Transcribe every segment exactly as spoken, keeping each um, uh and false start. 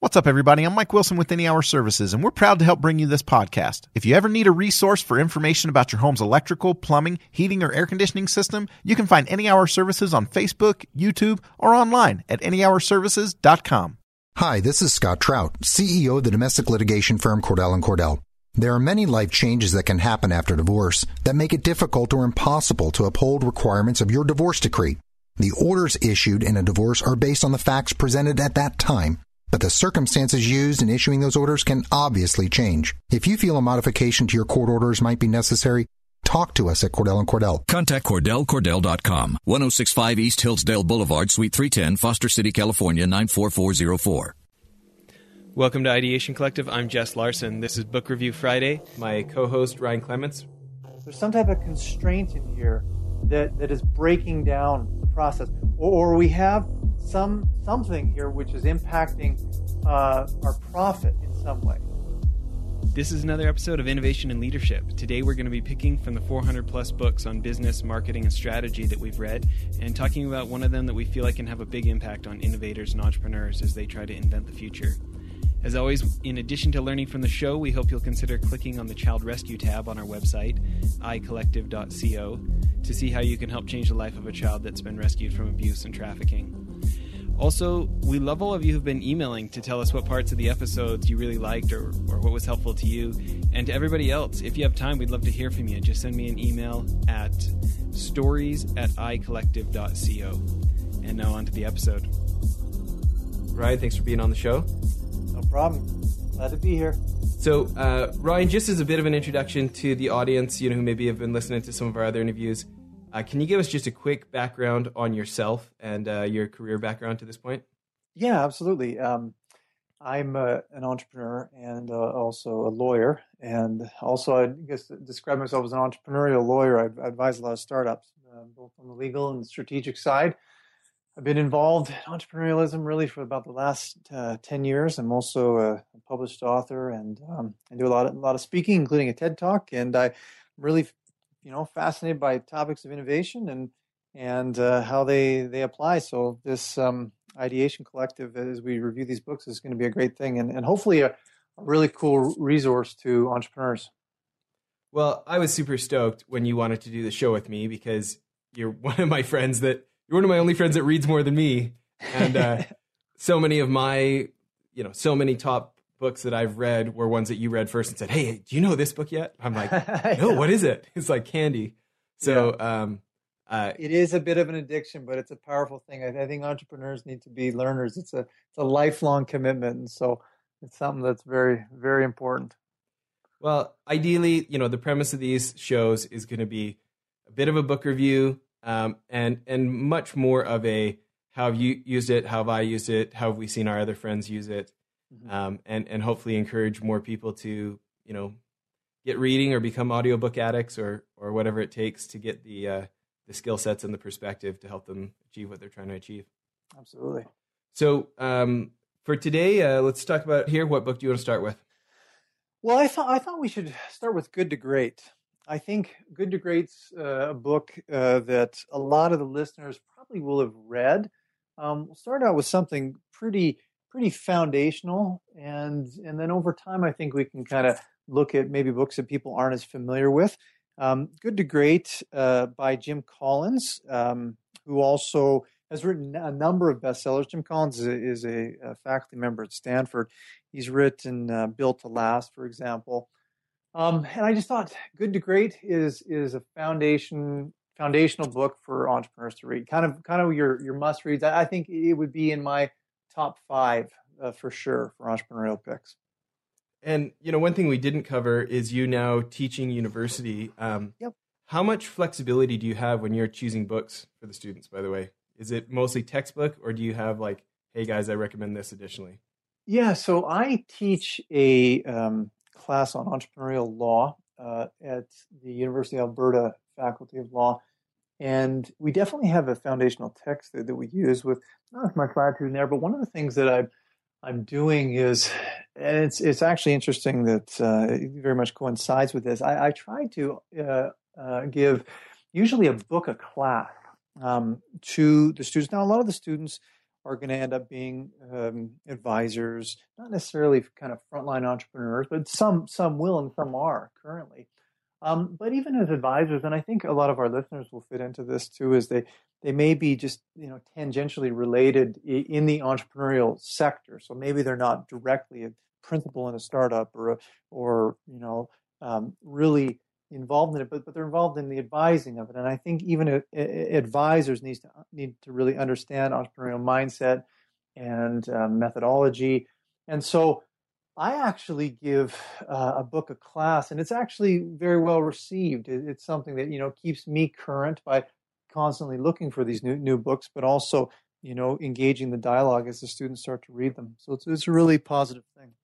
What's up, everybody? I'm Mike Wilson with AnyHour Services, and we're proud to help bring you this podcast. If you ever need a resource for information about your home's electrical, plumbing, heating, or air conditioning system, you can find AnyHour Services on Facebook, YouTube, or online at any hour services dot com. Hi, this is Scott Trout, C E O of the domestic litigation firm Cordell and Cordell. There are many life changes that can happen after divorce that make it difficult or impossible to uphold requirements of your divorce decree. The orders issued in a divorce are based on the facts presented at that time, but the circumstances used in issuing those orders can obviously change. If you feel a modification to your court orders might be necessary, talk to us at Cordell and Cordell. Contact Cordell Cordell dot com, ten sixty-five East Hillsdale Boulevard, Suite three ten, Foster City, California, nine four four zero four. Welcome to Ideation Collective. I'm Jess Larson. This is Book Review Friday. My co-host, Ryan Clements. There's some type of constraint in here that, that is breaking down the process. Or, or we have some something here which is impacting uh, our profit in some way. This is another episode of Innovation and Leadership. Today we're going to be picking from the four hundred plus books on business, marketing, and strategy that we've read and talking about one of them that we feel like can have a big impact on innovators and entrepreneurs as they try to invent the future. As always, in addition to learning from the show, we hope you'll consider clicking on the Child Rescue tab on our website, i collective dot co, to see how you can help change the life of a child that's been rescued from abuse and trafficking. Also, we love all of you who've been emailing to tell us what parts of the episodes you really liked or, or what was helpful to you. And to everybody else, if you have time, we'd love to hear from you. Just send me an email at stories at i collective dot co. And now on to the episode. Ryan, thanks for being on the show. No problem. Glad to be here. So, uh, Ryan, just as a bit of an introduction to the audience, you know, who maybe have been listening to some of our other interviews, Uh, can you give us just a quick background on yourself and uh, your career background to this point? Yeah, absolutely. Um, I'm uh, an entrepreneur and uh, also a lawyer. And also, I guess I describe myself as an entrepreneurial lawyer. I, I advise a lot of startups, uh, both on the legal and strategic side. I've been involved in entrepreneurialism really for about the last uh, ten years. I'm also a published author, and um, I do a lot of, a lot of speaking, including a TED Talk. And I really... you know, fascinated by topics of innovation and and uh, how they, they apply. So this um, Ideation Collective, as we review these books, is going to be a great thing and, and hopefully a, a really cool resource to entrepreneurs. Well, I was super stoked when you wanted to do the show with me because you're one of my friends that, you're one of my only friends that reads more than me. And uh, so many of my, you know, so many top books that I've read were ones that you read first and said, "Hey, do you know this book yet?" I'm like, "No, yeah. What is it?" It's like candy. So yeah. um, uh, it is a bit of an addiction, but it's a powerful thing. I, I think entrepreneurs need to be learners. It's a it's a lifelong commitment, and so it's something that's very, very important. Well, ideally, you know, the premise of these shows is going to be a bit of a book review, um, and and much more of a how have you used it, how have I used it, how have we seen our other friends use it. Mm-hmm. Um, and, and hopefully encourage more people to, you know, get reading or become audiobook addicts or, or whatever it takes to get the, uh, the skill sets and the perspective to help them achieve what they're trying to achieve. Absolutely. So, um, for today, uh, let's talk about here. What book do you want to start with? Well, I thought, I thought we should start with Good to Great. I think Good to Great's uh, a book, uh, that a lot of the listeners probably will have read. Um, we'll start out with something pretty pretty foundational. And, and then over time, I think we can kind of look at maybe books that people aren't as familiar with. Um, Good to Great uh, by Jim Collins, um, who also has written a number of bestsellers. Jim Collins is a, is a, a faculty member at Stanford. He's written uh, Built to Last, for example. Um, and I just thought Good to Great is, is a foundation foundational book for entrepreneurs to read. Kind of, kind of your, your must reads. I, I think it would be in my top five uh, for sure for entrepreneurial picks. And, you know, one thing we didn't cover is you now teaching university. Um, yep. How much flexibility do you have when you're choosing books for the students, by the way? Is it mostly textbook or do you have like, hey guys, I recommend this additionally? Yeah. So I teach a um, class on entrepreneurial law uh, at the University of Alberta Faculty of Law. And we definitely have a foundational text that, that we use with not as much latitude in there, but one of the things that I'm, I'm doing is, and it's it's actually interesting that uh, it very much coincides with this, I, I try to uh, uh, give usually a book a class um, to the students. Now, a lot of the students are going to end up being um, advisors, not necessarily kind of frontline entrepreneurs, but some some will and some are currently. Um, but even as advisors, and I think a lot of our listeners will fit into this too, is they they may be just you know tangentially related in the entrepreneurial sector. So maybe they're not directly a principal in a startup or a, or you know um, really involved in it, but, but they're involved in the advising of it. And I think even a, a, advisors needs to need to really understand entrepreneurial mindset and uh, methodology. And so I actually give uh, a book, a class, and it's actually very well received. It, it's something that, you know, keeps me current by constantly looking for these new, new books, but also, you know, engaging the dialogue as the students start to read them. So it's, it's a really positive thing.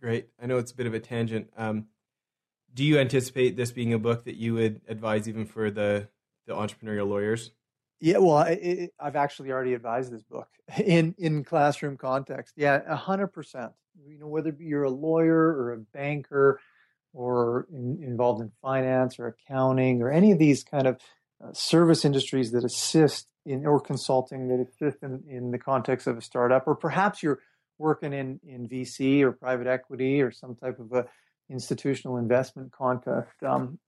Great. I know it's a bit of a tangent. Um, Do you anticipate this being a book that you would advise even for the, the entrepreneurial lawyers? Yeah, well, I, it, I've actually already advised this book in, in classroom context. Yeah, one hundred percent. You know, whether you're a lawyer or a banker or in, involved in finance or accounting or any of these kind of uh, service industries that assist in or consulting that assist in, in the context of a startup, or perhaps you're working in, in V C or private equity or some type of a institutional investment context. Um,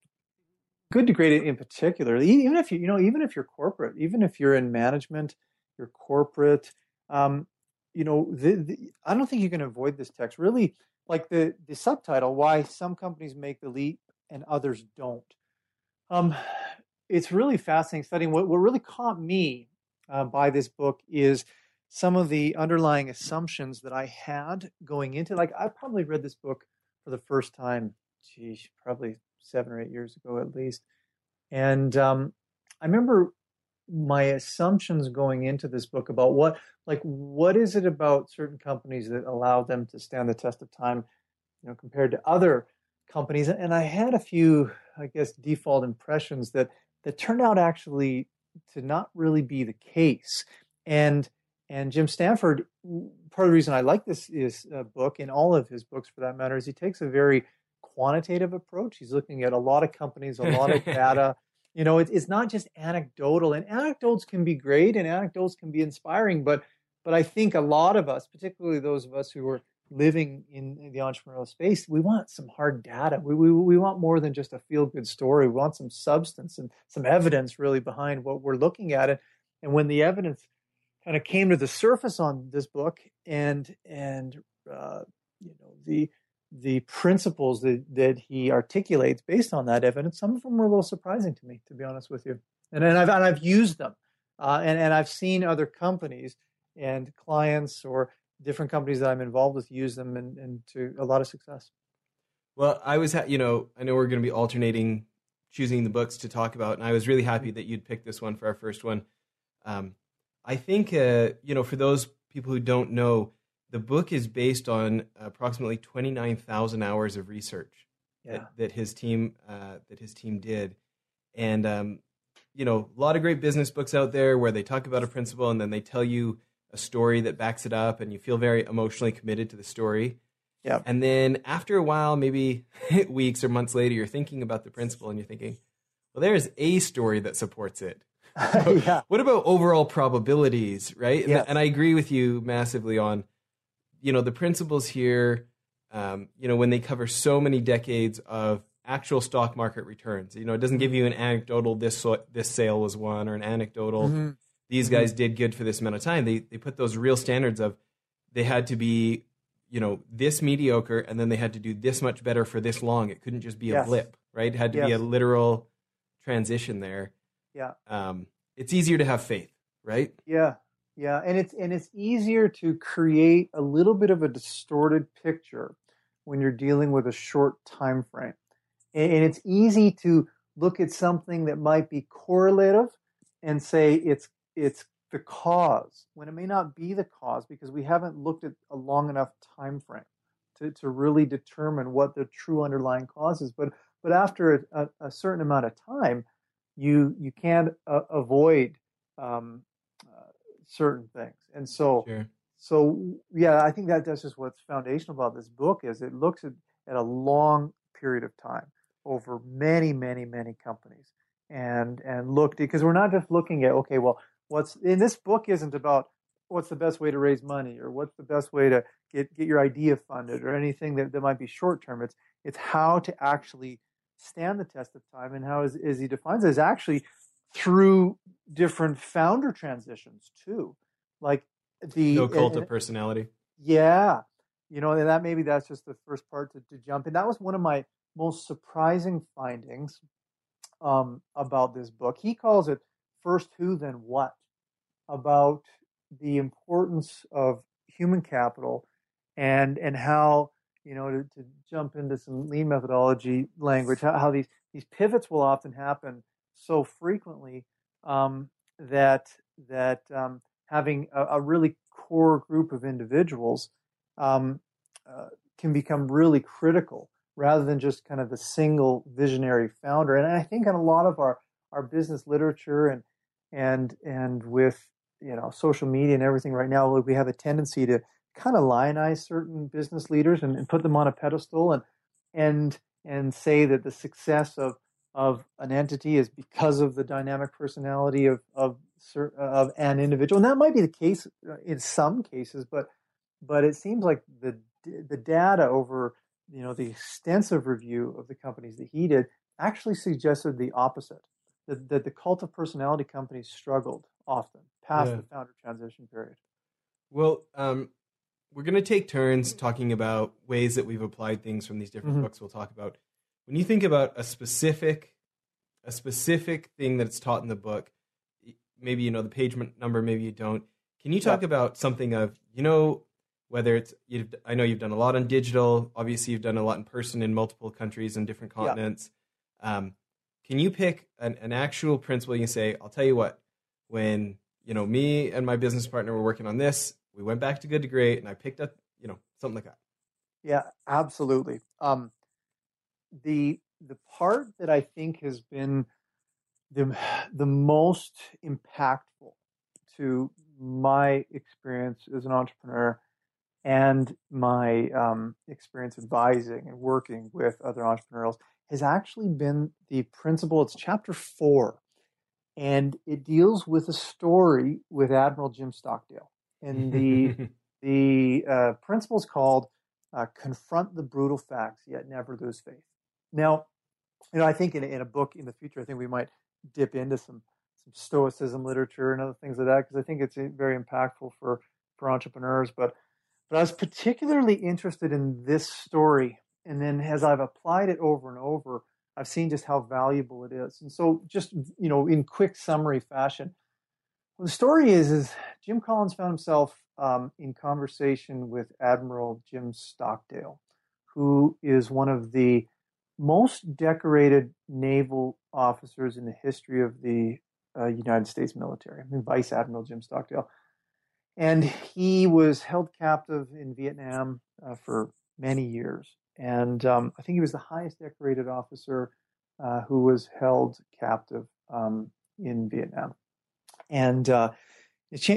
Good to Great in particular, even if you, you know, even if you're corporate, even if you're in management, you're corporate, um, you know, the, the, I don't think you can avoid this text. Really, like the, the subtitle, why some companies make the leap and others don't. Um, it's really fascinating studying. What, what really caught me uh, by this book is some of the underlying assumptions that I had going into, like I probably read this book for the first time, geez, probably seven or eight years ago at least. And um, I remember my assumptions going into this book about what, like, what is it about certain companies that allow them to stand the test of time, you know, compared to other companies. And I had a few, I guess, default impressions that that turned out actually to not really be the case. And And Jim Stanford, part of the reason I like this is uh, book, and all of his books for that matter, is he takes a very quantitative approach. He's looking at a lot of companies, a lot of data. You know, it, it's not just anecdotal. And anecdotes can be great, and anecdotes can be inspiring. But but I think a lot of us, particularly those of us who are living in the entrepreneurial space, we want some hard data. We we, we want more than just a feel-good story. We want some substance and some evidence really behind what we're looking at. And, and when the evidence kind of came to the surface on this book, and and uh, you know the the principles that, that he articulates based on that evidence. Some of them were a little surprising to me, to be honest with you. And and I've and I've used them, uh, and and I've seen other companies and clients or different companies that I'm involved with use them, and, and to a lot of success. Well, I was ha- you know I know we're going to be alternating choosing the books to talk about, and I was really happy that you'd picked this one for our first one. Um, I think, uh, you know, for those people who don't know, the book is based on approximately twenty-nine thousand hours of research yeah. that, that his team uh, that his team did. And, um, you know, a lot of great business books out there where they talk about a principle and then they tell you a story that backs it up and you feel very emotionally committed to the story. Yeah. And then after a while, maybe weeks or months later, you're thinking about the principle and you're thinking, well, there's a story that supports it. So yeah. What about overall probabilities, right? Yes. And I agree with you massively on, you know, the principles here, um, you know, when they cover so many decades of actual stock market returns, you know, it doesn't give you an anecdotal, this this sale was one, or an anecdotal, mm-hmm. these guys mm-hmm. did good for this amount of time. They they put those real standards of they had to be, you know, this mediocre, and then they had to do this much better for this long. It couldn't just be yes. a blip, right? It had to yes. be a literal transition there. Yeah. Um, it's easier to have faith, right? Yeah. Yeah. And it's, and it's easier to create a little bit of a distorted picture when you're dealing with a short time frame. And, and it's easy to look at something that might be correlative and say it's, it's the cause when it may not be the cause, because we haven't looked at a long enough time frame to, to really determine what the true underlying cause is. But, but after a, a, a certain amount of time, You you can't uh, avoid um, uh, certain things, and so sure. so yeah, I think that that's just what's foundational about this book is it looks at, at a long period of time over many many many companies, and and looked because we're not just looking at okay well what's in this book isn't about what's the best way to raise money, or what's the best way to get, get your idea funded, or anything that, that might be short-term. It's it's how to actually stand the test of time, and how, as, as he defines it, is actually through different founder transitions too. Like the... No cult and, of personality. Yeah. You know, and that maybe that's just the first part to, to jump in. That was one of my most surprising findings um, about this book. He calls it First Who, Then What, about the importance of human capital and and how, you know, to, to jump into some lean methodology language, how, how these, these pivots will often happen so frequently um, that that um, having a, a really core group of individuals um, uh, can become really critical, rather than just kind of the single visionary founder. And I think in a lot of our, our business literature and and and with, you know, social media and everything right now, we have a tendency to kind of lionize certain business leaders and, and put them on a pedestal and and and say that the success of of an entity is because of the dynamic personality of of of an individual. And that might be the case in some cases, but but it seems like the the data over, you know, the extensive review of the companies that he did actually suggested the opposite, that, that the cult of personality companies struggled often past yeah. the founder transition period. Well, um, we're going to take turns talking about ways that we've applied things from these different mm-hmm. books we'll talk about. When you think about a specific, a specific thing that's taught in the book, maybe you know the page number, maybe you don't. Can you talk yeah. about something of, you know, whether it's, you've, I know you've done a lot on digital, obviously you've done a lot in person in multiple countries and different continents. Yeah. Um, can you pick an, an actual principle? You can say, I'll tell you what, when, you know, me and my business partner were working on this, we went back to Good to Great and I picked up, you know, something like that. Yeah, absolutely. Um, the, the part that I think has been the, the most impactful to my experience as an entrepreneur and my um, experience advising and working with other entrepreneurs has actually been the principle. It's chapter four, and it deals with a story with Admiral Jim Stockdale. And the the uh, principle is called uh, Confront the Brutal Facts, Yet Never Lose Faith. Now, you know, I think in, in a book in the future, I think we might dip into some, some Stoicism literature and other things like that, because I think it's very impactful for, for entrepreneurs. But But I was particularly interested in this story, and then as I've applied it over and over, I've seen just how valuable it is. And so, just, you know, in quick summary fashion, well, the story is is Jim Collins found himself um, in conversation with Admiral Jim Stockdale, who is one of the most decorated naval officers in the history of the uh, United States military. I mean, Vice Admiral Jim Stockdale. And he was held captive in Vietnam uh, for many years. And um, I think he was the highest decorated officer uh, who was held captive um, in Vietnam. And uh,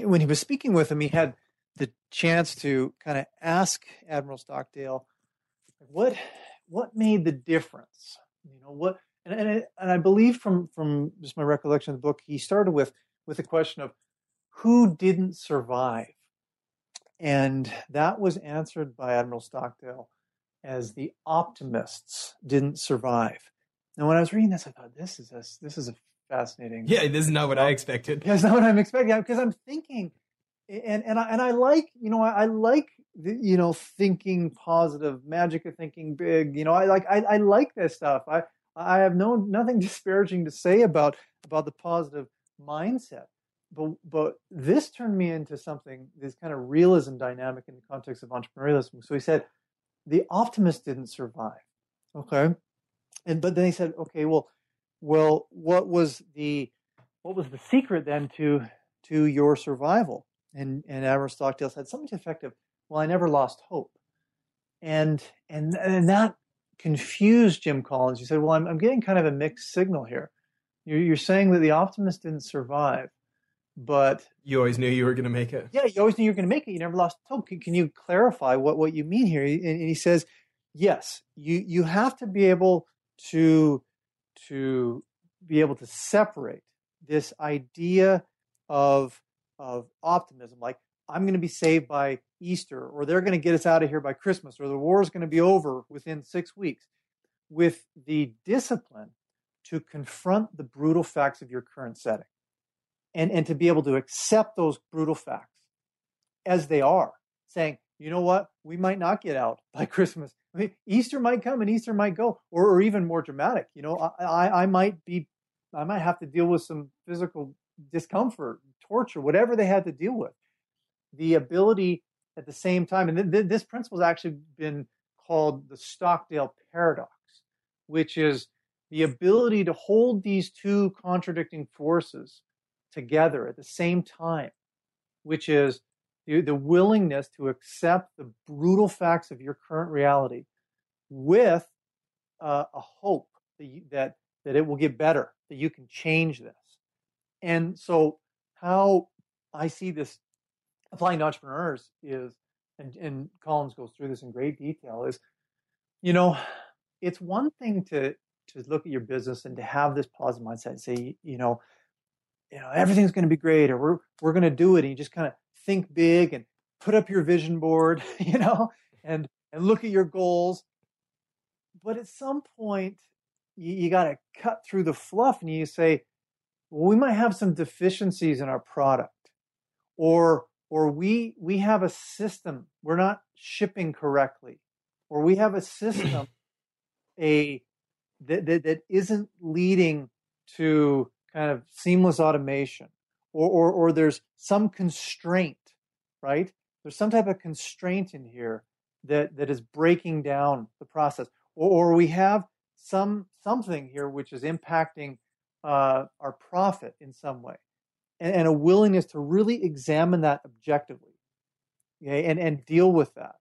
when he was speaking with him, he had the chance to kind of ask Admiral Stockdale, what what made the difference? You know, what? And, and, and I believe from, from just my recollection of the book, he started with, with the question of, who didn't survive? And that was answered by Admiral Stockdale as the optimists didn't survive. Now, when I was reading this, I thought, this is a, this is a fascinating. Yeah, this is not what I expected. That's not what I'm expecting, because I'm thinking, and and I, and I like, you know, I, I like, the, you know, thinking positive, magic of thinking big. You know, I like I, I like this stuff. I I have no nothing disparaging to say about about the positive mindset. But, but this turned me into something, this kind of realism dynamic in the context of entrepreneurialism. So he said, the optimist didn't survive. Okay. And, but then he said, okay, well, well, what was the, what was the secret then to, to your survival? And, and Admiral Stockdale said something to the effect of, well, I never lost hope. And, and, and that confused Jim Collins. He said, well, I'm, I'm getting kind of a mixed signal here. You're, you're saying that the optimist didn't survive, but you always knew you were going to make it. Yeah, you always knew you were going to make it. You never lost hope. Can, can you clarify what, what you mean here? And, and he says, yes, you you have to be able to to be able to separate this idea of of optimism, like I'm going to be saved by Easter, or they're going to get us out of here by Christmas, or the war is going to be over within six weeks, with the discipline to confront the brutal facts of your current setting and, and to be able to accept those brutal facts as they are, saying, you know what, we might not get out by Christmas. I mean, Easter might come and Easter might go, or, or even more dramatic, you know, I, I, I might be, I might have to deal with some physical discomfort, torture, whatever they had to deal with. The ability at the same time, and th- th- this principle has actually been called the Stockdale paradox, which is the ability to hold these two contradicting forces together at the same time, which is the, the willingness to accept the brutal facts of your current reality with uh, a hope that, you, that that it will get better, that you can change this. And so how I see this applying to entrepreneurs is, and, and Collins goes through this in great detail, is, you know, it's one thing to to look at your business and to have this positive mindset and say, you know, you know, everything's going to be great, or we're, we're going to do it. And you just kind of think big and put up your vision board, you know, and, and look at your goals. But at some point you, you got to cut through the fluff and you say, well, we might have some deficiencies in our product, or, or we, we have a system. We're not shipping correctly, or we have a system, a, That, that that isn't leading to kind of seamless automation, or, or or there's some constraint, right? There's some type of constraint in here that that is breaking down the process, or, or we have some something here which is impacting uh, our profit in some way, and, and a willingness to really examine that objectively, okay, and and deal with that,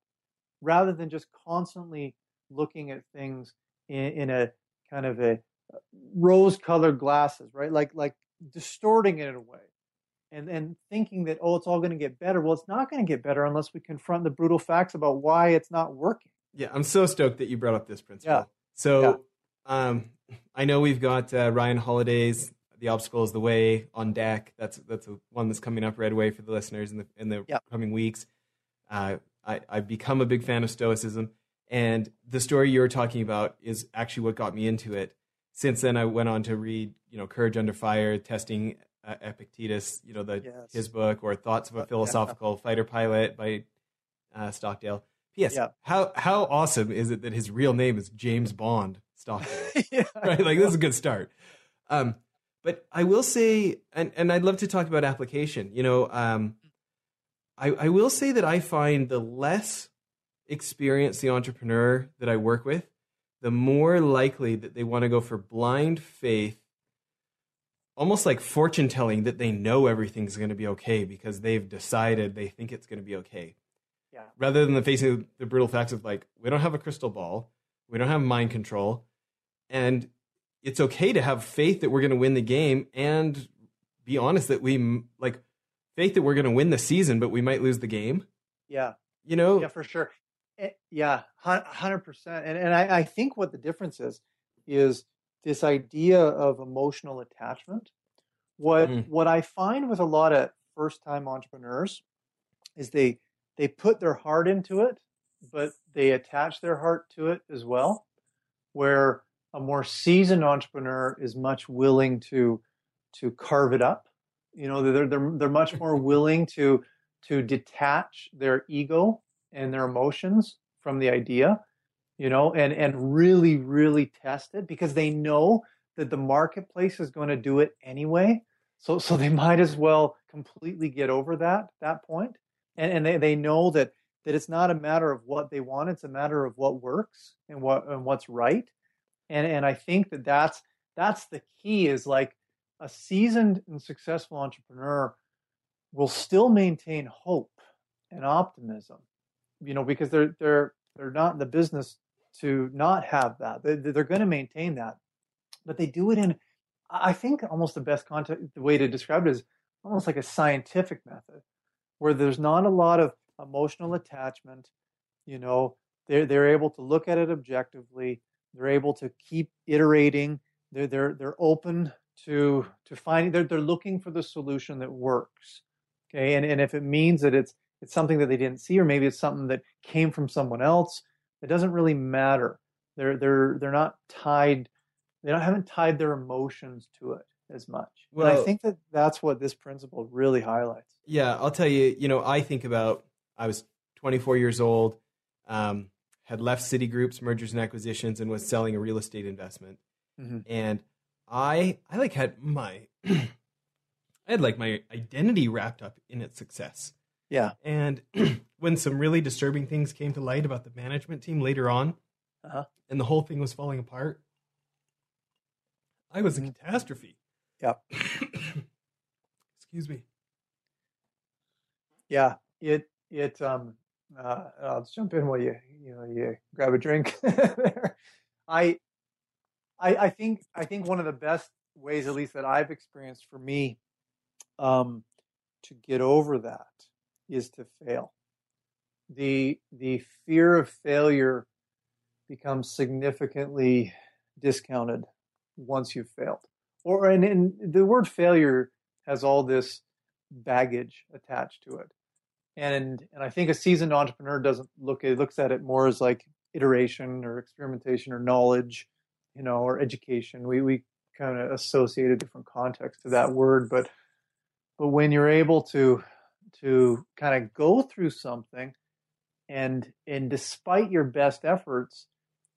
rather than just constantly looking at things in, in a kind of a rose-colored glasses, right? Like like distorting it in a way, and and thinking that, oh, it's all going to get better. Well, it's not going to get better unless we confront the brutal facts about why it's not working. Yeah, I'm so stoked that you brought up this principle. Yeah. So yeah. Um, I know we've got uh, Ryan Holiday's "The Obstacle is the Way" on deck. That's that's a, one that's coming up right away for the listeners in the in the yeah. coming weeks. Uh, I, I've become a big fan of Stoicism. And the story you were talking about is actually what got me into it. Since then, I went on to read, you know, Courage Under Fire, Testing uh, Epictetus, you know, the, yes. his book, or Thoughts of a Philosophical yeah. Fighter Pilot by uh, Stockdale. P S. Yeah. How how awesome is it that his real name is James Bond Stockdale? yeah. Right, like this is a good start. Um, but I will say, and, and I'd love to talk about application. You know, um, I I will say that I find the less experience the entrepreneur that I work with, the more likely that they want to go for blind faith, almost like fortune telling, that they know everything's going to be okay because they've decided they think it's going to be okay. Yeah. Rather than the facing the brutal facts of like, we don't have a crystal ball, we don't have mind control, and it's okay to have faith that we're going to win the game and be honest that we like faith that we're going to win the season, but we might lose the game. Yeah. You know? Yeah, for sure. Yeah, one hundred percent. And and I, I think what the difference is, is this idea of emotional attachment. What mm. what I find with a lot of first-time entrepreneurs is they they put their heart into it, but they attach their heart to it as well, where a more seasoned entrepreneur is much willing to to carve it up. You know, they're they're, they're much more willing to to detach their ego and their emotions from the idea, you know, and, and really, really test it because they know that the marketplace is going to do it anyway. So so they might as well completely get over that, that point. And, and they, they know that, that it's not a matter of what they want. It's a matter of what works and what and what's right. And and I think that that's, that's the key is like a seasoned and successful entrepreneur will still maintain hope and optimism, you know, because they're they're they're not in the business to not have that. They, they're going to maintain that, but they do it in, I think, almost the best context. The way to describe it is almost like a scientific method, where there's not a lot of emotional attachment. You know, they're they're able to look at it objectively. They're able to keep iterating. They're they're they're open to to finding. They're they're looking for the solution that works. Okay. And, and if it means that it's, it's something that they didn't see, or maybe it's something that came from someone else, it doesn't really matter. They're, they're, they're not tied. They don't, haven't tied their emotions to it as much. Well, and I think that that's what this principle really highlights. Yeah. I'll tell you, you know, I think about, I was twenty-four years old, um, had left Citigroup's mergers and acquisitions and was selling a real estate investment. Mm-hmm. And I, I like had my, I had like my identity wrapped up in its success. Yeah. And when some really disturbing things came to light about the management team later on, uh-huh. and the whole thing was falling apart, I was a mm-hmm. catastrophe. Yeah. Excuse me. Yeah. It, it, um, uh, I'll jump in while you, you know, you grab a drink there. I, I, I think I think one of the best ways, at least that I've experienced for me, um, to get over that is to fail. The the fear of failure becomes significantly discounted once you've failed. Or and, and the word failure has all this baggage attached to it. And and I think a seasoned entrepreneur doesn't look at it, looks at it more as like iteration or experimentation or knowledge, you know, or education. We we kind of associate a different context to that word, but but when you're able to to kind of go through something, and and despite your best efforts,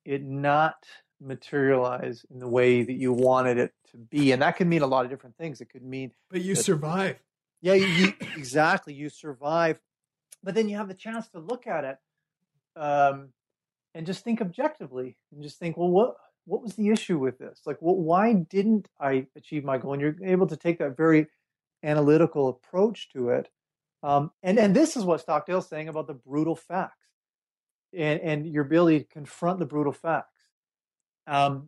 it not materialize in the way that you wanted it to be, and that could mean a lot of different things. It could mean, but you that, survive. Yeah, you, you, exactly. You survive, but then you have the chance to look at it, um, and just think objectively, and just think, well, what. What was the issue with this? Like, well, why didn't I achieve my goal? And you're able to take that very analytical approach to it. Um, and, and this is what Stockdale's saying about the brutal facts and, and your ability to confront the brutal facts. Um,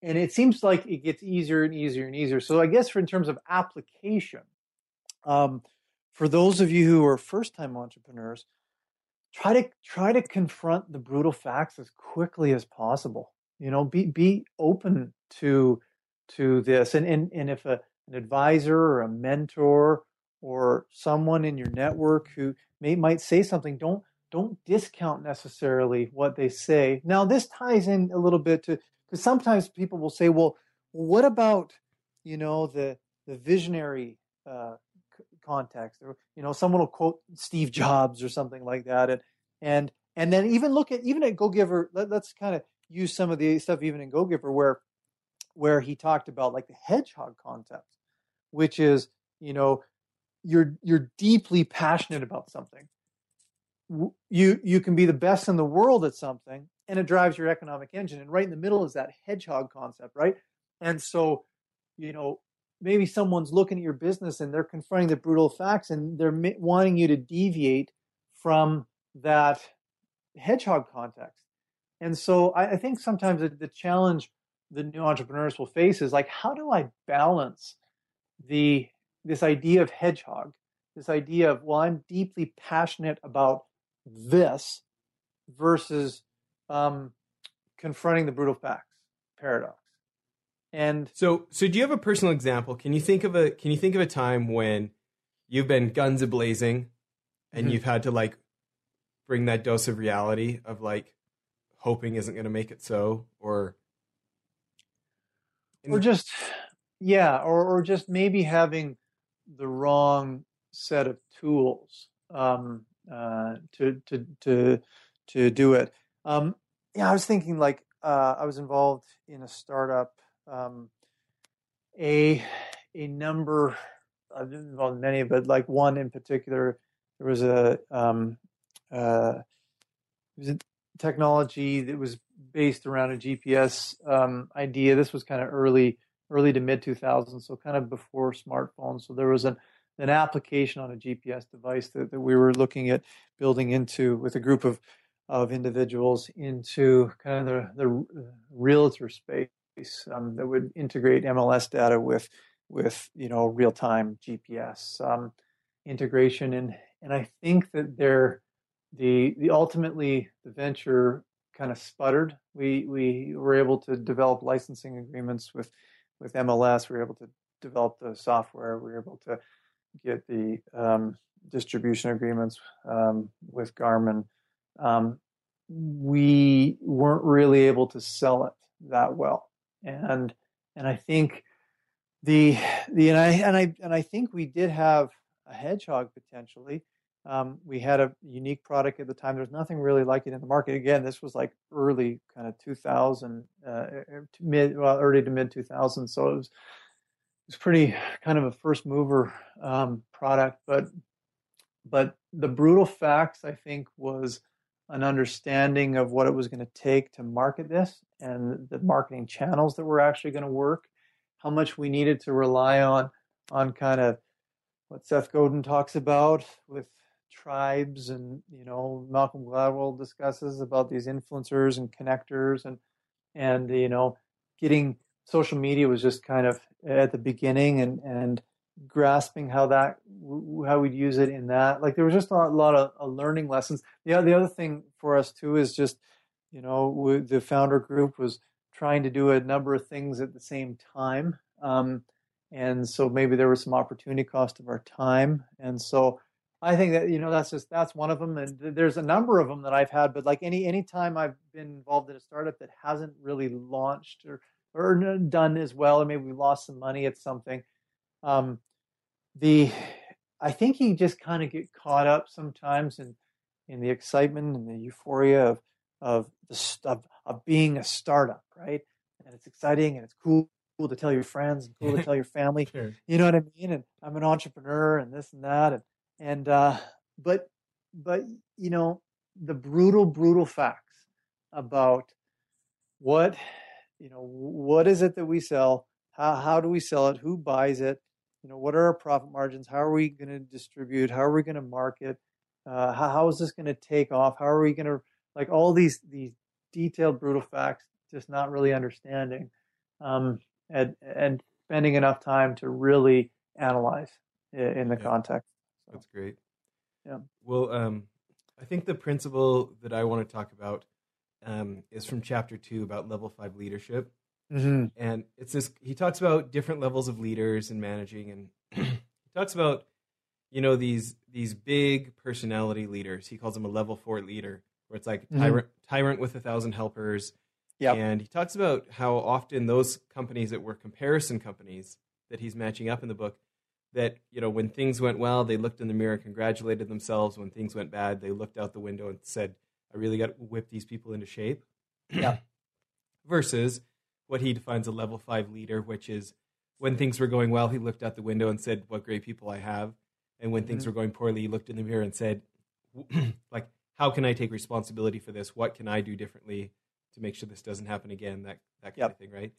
and it seems like it gets easier and easier and easier. So I guess for in terms of application, um, for those of you who are first-time entrepreneurs, try to try to confront the brutal facts as quickly as possible. You know, be be open to to this, and and and if a, an advisor or a mentor or someone in your network who may might say something, don't don't discount necessarily what they say. Now, this ties in a little bit to, because sometimes people will say, well, what about, you know, the the visionary uh, c- context? Or, you know, someone will quote Steve Jobs or something like that, and and and then even look at even at GoGiver. Let, let's kind of use some of the stuff even in GoGiver where where he talked about like the hedgehog concept, which is, you know, you're you're deeply passionate about something. You you can be the best in the world at something, and it drives your economic engine. And right in the middle is that hedgehog concept, right? And so, you know, maybe someone's looking at your business and they're confronting the brutal facts and they're wanting you to deviate from that hedgehog context. And so I think sometimes the challenge the new entrepreneurs will face is like, how do I balance the this idea of hedgehog, this idea of, well, I'm deeply passionate about this versus um, confronting the brutal facts paradox. And so, so do you have a personal example? Can you think of a can you think of a time when you've been guns a blazing, and mm-hmm. you've had to like bring that dose of reality of like, hoping isn't going to make it so, or, or just, yeah. Or, or just maybe having the wrong set of tools, um, uh, to, to, to, to do it. Um, yeah, I was thinking like, uh, I was involved in a startup, um, a, a number, I've been involved in many, but like one in particular, there was a, um, uh, it was a, technology that was based around a G P S um, idea. This was kind of early, early to mid two thousands, so kind of before smartphones. So there was an an application on a G P S device that, that we were looking at building into with a group of of individuals into kind of the, the realtor space um, that would integrate M L S data with with you know real time G P S um, integration. And and I think that there. The the ultimately the venture kind of sputtered. We we were able to develop licensing agreements with, with M L S. We were able to develop the software. We were able to get the um, distribution agreements um, with Garmin, um, we weren't really able to sell it that well. And and I think the the and I and I and I think we did have a hedgehog potentially. Um, we had a unique product at the time. There's nothing really like it in the market. Again, this was like early kind of two thousand, uh, mid, well, early to mid two thousands. So it was, it was pretty kind of a first mover um, product. But but the brutal facts, I think, was an understanding of what it was going to take to market this and the marketing channels that were actually going to work, how much we needed to rely on on kind of what Seth Godin talks about with tribes, and, you know, Malcolm Gladwell discusses about these influencers and connectors, and, and, you know, getting social media was just kind of at the beginning, and, and grasping how that, how we'd use it in that. Like, there was just a lot of, of learning lessons. Yeah. The other thing for us too, is just, you know, the founder group was trying to do a number of things at the same time. Um, and so maybe there was some opportunity cost of our time. And so, I think that, you know, that's just, that's one of them. And there's a number of them that I've had, but like any, any time I've been involved in a startup that hasn't really launched or, or done as well, or maybe we lost some money at something. Um, the, I think you just kind of get caught up sometimes in, in the excitement and the euphoria of, of the stuff of being a startup. Right. And it's exciting and it's cool. Cool to tell your friends and cool to tell your family, sure. You know what I mean? And I'm an entrepreneur and this and that. And, And, uh, but, but, you know, the brutal, brutal facts about what, you know, what is it that we sell? How, how do we sell it? Who buys it? You know, what are our profit margins? How are we going to distribute? How are we going to market? Uh, how, how is this going to take off? How are we going to, like, all these, these detailed, brutal facts, just not really understanding, um, and, and spending enough time to really analyze in the yeah. context. That's great. Yeah. Well, um, I think the principle that I want to talk about um, is from chapter two about level five leadership. Mm-hmm. And it's this, he talks about different levels of leaders and managing, and he talks about, you know, these, these big personality leaders. He calls them a level four leader, where it's like mm-hmm. tyrant, tyrant with a thousand helpers. Yeah. And he talks about how often those companies that were comparison companies that he's matching up in the book, that, you know, when things went well, they looked in the mirror and congratulated themselves. When things went bad, they looked out the window and said, I really got to whip these people into shape. Yeah. Versus what he defines a level five leader, which is when things were going well, he looked out the window and said, what great people I have. And when mm-hmm. things were going poorly, he looked in the mirror and said, like, how can I take responsibility for this? What can I do differently to make sure this doesn't happen again? That, that kind yep. of thing, right?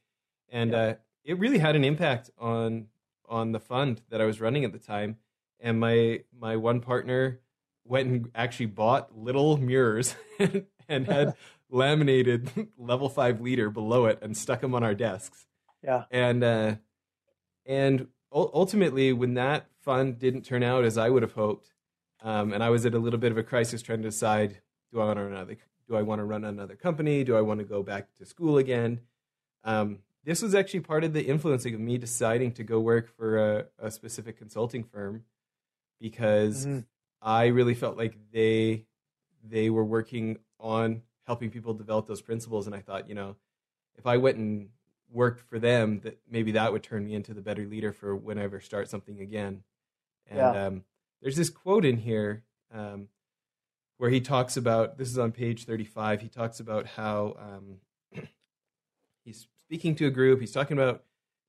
And yep. uh, it really had an impact on... on the fund that I was running at the time. And my, my one partner went and actually bought little mirrors and, and had laminated level five leader below it and stuck them on our desks. Yeah. And, uh, and ultimately when that fund didn't turn out as I would have hoped, um, and I was at a little bit of a crisis trying to decide, do I want to run another, do I want to run another company? Do I want to go back to school again? Um, This was actually part of the influencing of me deciding to go work for a, a specific consulting firm, because mm-hmm. I really felt like they they were working on helping people develop those principles. And I thought, you know, if I went and worked for them, that maybe that would turn me into the better leader for when I ever start something again. And yeah. um, there's this quote in here um, where he talks about, this is on page thirty-five, he talks about how um, he's speaking to a group, he's talking about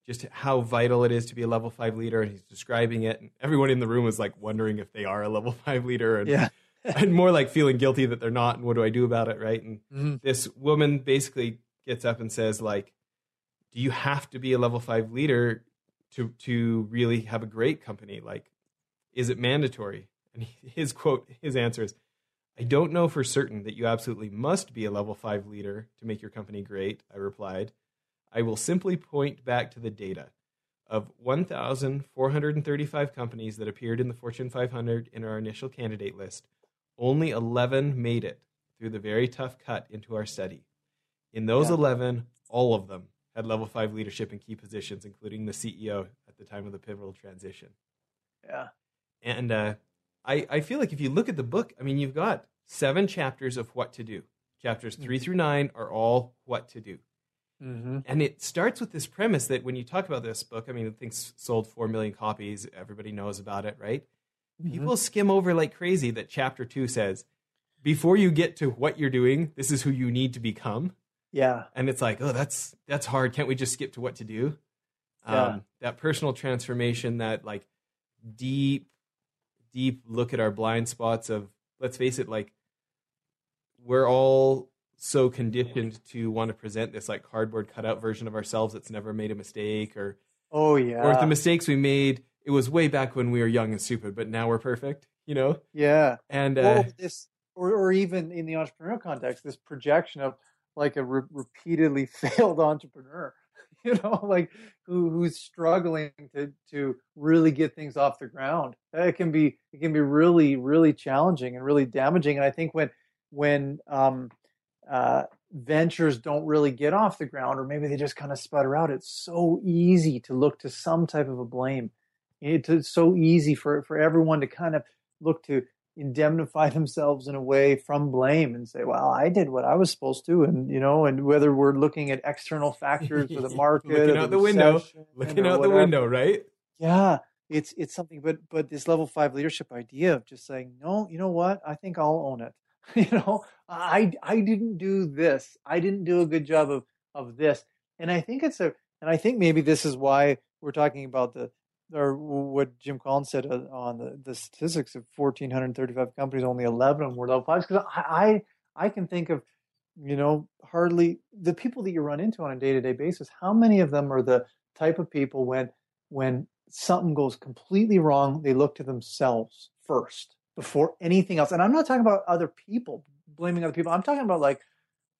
just how vital it is to be a level five leader, and he's describing it. And everyone in the room was like wondering if they are a level five leader, and, yeah. and more like feeling guilty that they're not. And what do I do about it? Right. And mm-hmm. this woman basically gets up and says, like, do you have to be a level five leader to, to really have a great company? Like, is it mandatory? And his quote, his answer is, I don't know for certain that you absolutely must be a level five leader to make your company great. I replied, I will simply point back to the data of one thousand four hundred thirty-five companies that appeared in the Fortune five hundred in our initial candidate list. Only eleven made it through the very tough cut into our study. In those yeah. eleven, all of them had level five leadership in key positions, including the C E O at the time of the pivotal transition. Yeah. And uh, I, I feel like if you look at the book, I mean, you've got seven chapters of what to do. Chapters three mm-hmm. through nine are all what to do. Mm-hmm. And it starts with this premise that when you talk about this book, I mean, the thing's sold four million copies. Everybody knows about it, right? Mm-hmm. People skim over like crazy that chapter two says, before you get to what you're doing, this is who you need to become. Yeah. And it's like, oh, that's that's hard. Can't we just skip to what to do? Yeah. Um, that personal transformation, that like deep, deep look at our blind spots of, let's face it, like we're all so conditioned to want to present this like cardboard cutout version of ourselves that's never made a mistake, or oh yeah, or if the mistakes we made, it was way back when we were young and stupid, but now we're perfect, you know? Yeah. And well, uh, this, or, or even in the entrepreneurial context, this projection of like a re- repeatedly failed entrepreneur, you know, like who who's struggling to to really get things off the ground. It can be it can be really really challenging and really damaging. And I think when when um, Uh, ventures don't really get off the ground, or maybe they just kind of sputter out, it's so easy to look to some type of a blame. It's so easy for, for everyone to kind of look to indemnify themselves in a way from blame and say, well, I did what I was supposed to. And, you know, and whether we're looking at external factors or the market, looking out the window, looking out the window, right? Yeah. It's, it's something, but, but this level five leadership idea of just saying, no, you know what? I think I'll own it. You know, I, I didn't do this. I didn't do a good job of, of this. And I think it's a, and I think maybe this is why we're talking about the, or what Jim Collins said on the, the statistics of one thousand four hundred thirty-five companies, only eleven of them were level fives. Because I, I, I can think of, you know, hardly the people that you run into on a day-to-day basis, how many of them are the type of people when, when something goes completely wrong, they look to themselves first before anything else. And I'm not talking about other people, blaming other people. I'm talking about like,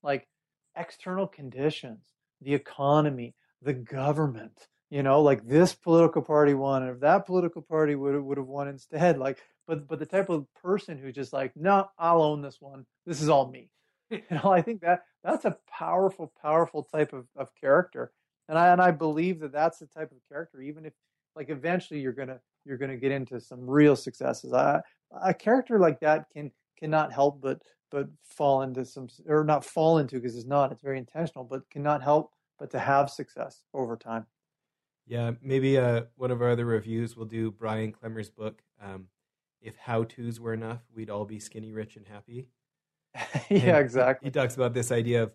like external conditions, the economy, the government, you know, like this political party won, and if that political party would, would have won instead, like, but, but the type of person who just like, no, I'll own this one. This is all me. You know, I think that that's a powerful, powerful type of, of character. And I, and I believe that that's the type of character, even if like eventually you're going to, you're going to get into some real successes. I, a character like that can cannot help but but fall into some, or not fall into, because it's not, it's very intentional, but cannot help but to have success over time. Yeah, maybe uh, one of our other reviews will do Brian Clemmer's book. Um, if how-tos were enough, we'd all be skinny, rich, and happy. Yeah, and exactly. He talks about this idea of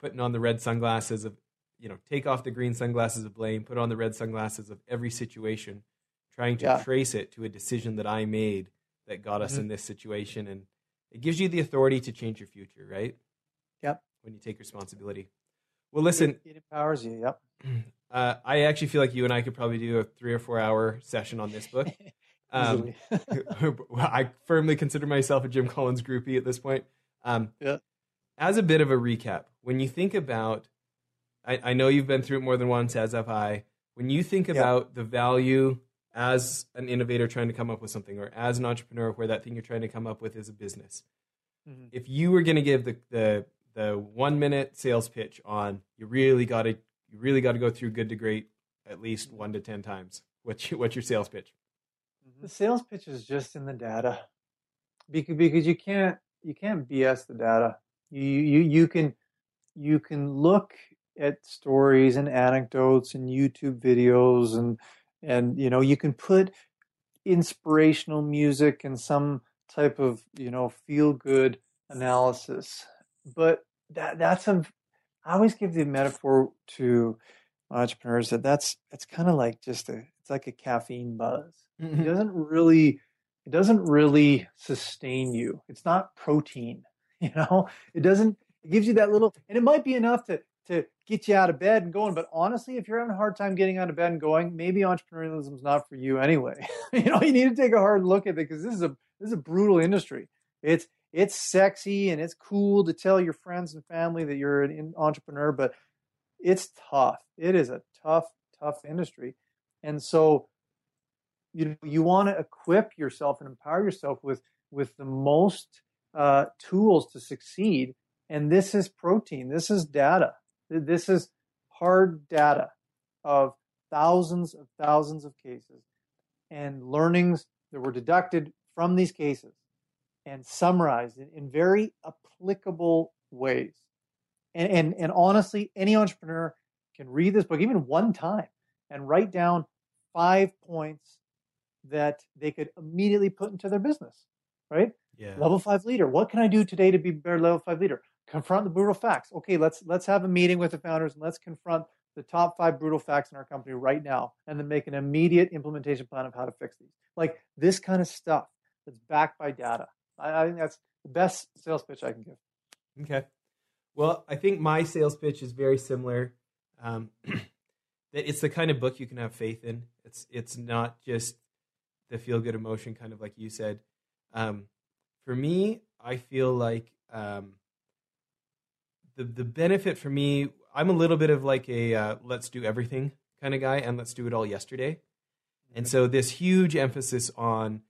putting on the red sunglasses of, you know, take off the green sunglasses of blame, put on the red sunglasses of every situation, trying to yeah. trace it to a decision that I made that got us mm-hmm. in this situation. And it gives you the authority to change your future, right? Yep. When you take responsibility. Well, listen. It, it empowers you, yep. Uh, I actually feel like you and I could probably do a three or four hour session on this book. Um, I firmly consider myself a Jim Collins groupie at this point. Um, yeah. As a bit of a recap, when you think about, I, I know you've been through it more than once, as have I, when you think yeah. about the value as an innovator trying to come up with something, or as an entrepreneur where that thing you're trying to come up with is a business. Mm-hmm. If you were going to give the, the, the one minute sales pitch on, you really got to, you really got to go through good to great at least mm-hmm. one to ten times. What's your, what's your sales pitch? The sales pitch is just in the data, because, because you can't, you can't B S the data. You, you, you can, you can look at stories and anecdotes and YouTube videos and, And, you know, you can put inspirational music and some type of, you know, feel good analysis. But that that's a, I always give the metaphor to entrepreneurs that that's, it's kind of like just a, it's like a caffeine buzz. Mm-hmm. It doesn't really, it doesn't really sustain you. It's not protein, you know, it doesn't, it gives you that little, and it might be enough to, to get you out of bed and going. But honestly, if you're having a hard time getting out of bed and going, maybe entrepreneurialism is not for you anyway. You know, you need to take a hard look at it, because this is a, this is a brutal industry. It's, it's sexy and it's cool to tell your friends and family that you're an entrepreneur, but it's tough. It is a tough, tough industry. And so, you know, you want to equip yourself and empower yourself with, with the most uh, tools to succeed. And this is protein. This is data. This is hard data of thousands of thousands of cases. and learnings that were deducted from these cases and summarized in, in very applicable ways. And, and, and honestly, any entrepreneur can read this book even one time and write down five points that they could immediately put into their business, right? Yeah. Level five leader. What can I do today to be a better level five leader? Confront the brutal facts. Okay, let's let's have a meeting with the founders and let's confront the top five brutal facts in our company right now, and then make an immediate implementation plan of how to fix these. Like this kind of stuff that's backed by data. I, I think that's the best sales pitch I can give. Okay. Well, I think my sales pitch is very similar. Um, that it's the kind of book you can have faith in. It's it's not just the feel-good emotion, kind of like you said. Um, for me, I feel like um, the the benefit for me, I'm a little bit of like a uh, let's do everything kind of guy, and let's do it all yesterday. Mm-hmm. And so this huge emphasis on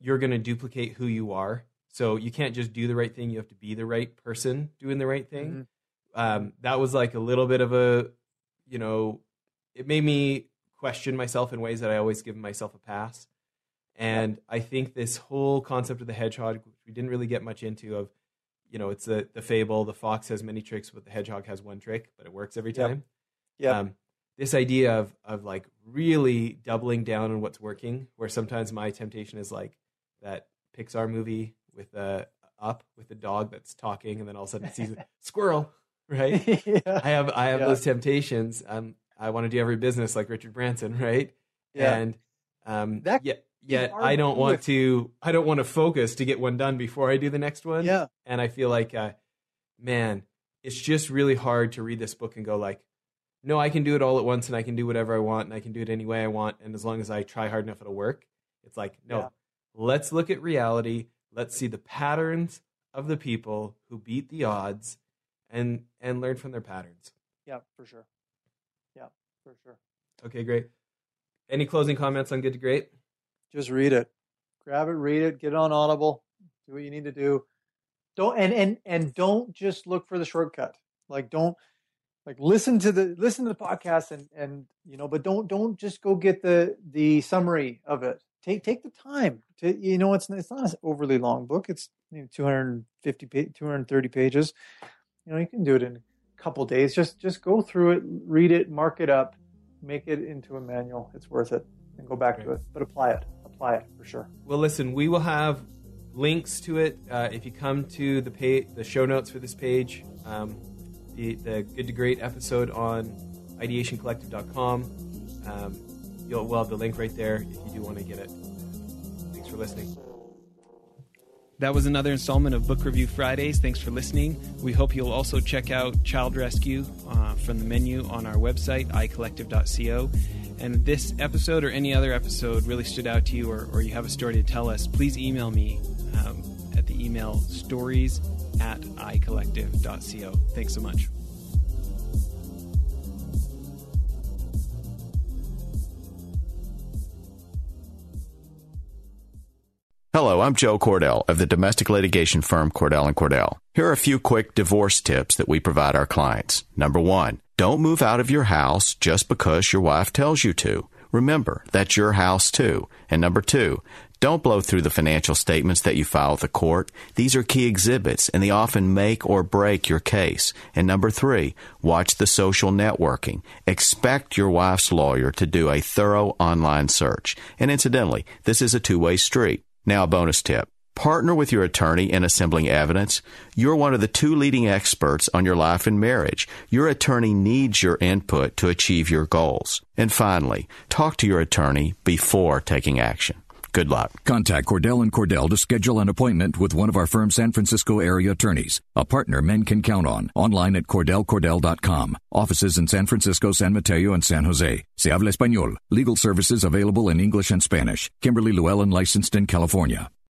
you're going to duplicate who you are. So you can't just do the right thing. You have to be the right person doing the right thing. Mm-hmm. Um, that was like a little bit of a, you know, it made me question myself in ways that I always give myself a pass. And I think this whole concept of the hedgehog, which we didn't really get much into, of, you know, it's the, the fable, the fox has many tricks, but the hedgehog has one trick, but it works every time. Yeah. Yep. Um, this idea of, of like really doubling down on what's working, where sometimes my temptation is like that Pixar movie with uh, Up, with the dog that's talking, and then all of a sudden it sees a squirrel, right? Yeah. I have, I have yeah. those temptations. Um, I want to do every business like Richard Branson, right? Yeah. And um, that, yeah. Yet I don't want to, I don't want to focus to get one done before I do the next one. Yeah. And I feel like, uh, man, it's just really hard to read this book and go like, no, I can do it all at once and I can do whatever I want and I can do it any way I want. And as long as I try hard enough, it'll work. It's like, no, yeah. let's look at reality. Let's see the patterns of the people who beat the odds and, and learn from their patterns. Yeah, for sure. Yeah, for sure. Okay, great. Any closing comments on Good to Great? Just read it, grab it, read it, get it on Audible, do what you need to do. Don't, and, and, and don't just look for the shortcut. Like don't like listen to the, listen to the podcast and, and, you know, but don't, don't just go get the, the summary of it. Take, take the time to, you know, it's, it's not an overly long book. It's you know, two hundred fifty, two hundred thirty pages. You know, you can do it in a couple of days. Just, just go through it, read it, mark it up, make it into a manual. It's worth it. And go back Great. to it, but apply it. Apply it for sure. Well, listen, we will have links to it. Uh, if you come to the pay, the show notes for this page, um, the, the Good to Great episode on ideation collective dot com, um, you'll we'll have the link right there if you do want to get it. Thanks for listening. That was another installment of Book Review Fridays. Thanks for listening. We hope you'll also check out Child Rescue uh, from the menu on our website, i collective dot co. And this episode or any other episode really stood out to you, or, or you have a story to tell us, please email me um, at the email stories at i collective dot co. Thanks so much. Hello, I'm Joe Cordell of the domestic litigation firm Cordell and Cordell. Here are a few quick divorce tips that we provide our clients. Number one, don't move out of your house just because your wife tells you to. Remember, that's your house too. And number two, don't blow through the financial statements that you file with the court. These are key exhibits, and they often make or break your case. And number three, watch the social networking. Expect your wife's lawyer to do a thorough online search. And incidentally, this is a two-way street. Now, a bonus tip. Partner with your attorney in assembling evidence. You're one of the two leading experts on your life and marriage. Your attorney needs your input to achieve your goals. And finally, talk to your attorney before taking action. Good luck. Contact Cordell and Cordell to schedule an appointment with one of our firm's San Francisco area attorneys, a partner men can count on. Online at cordell cordell dot com. Offices in San Francisco, San Mateo, and San Jose. Se habla español. Legal services available in English and Spanish. Kimberly Llewellyn, licensed in California.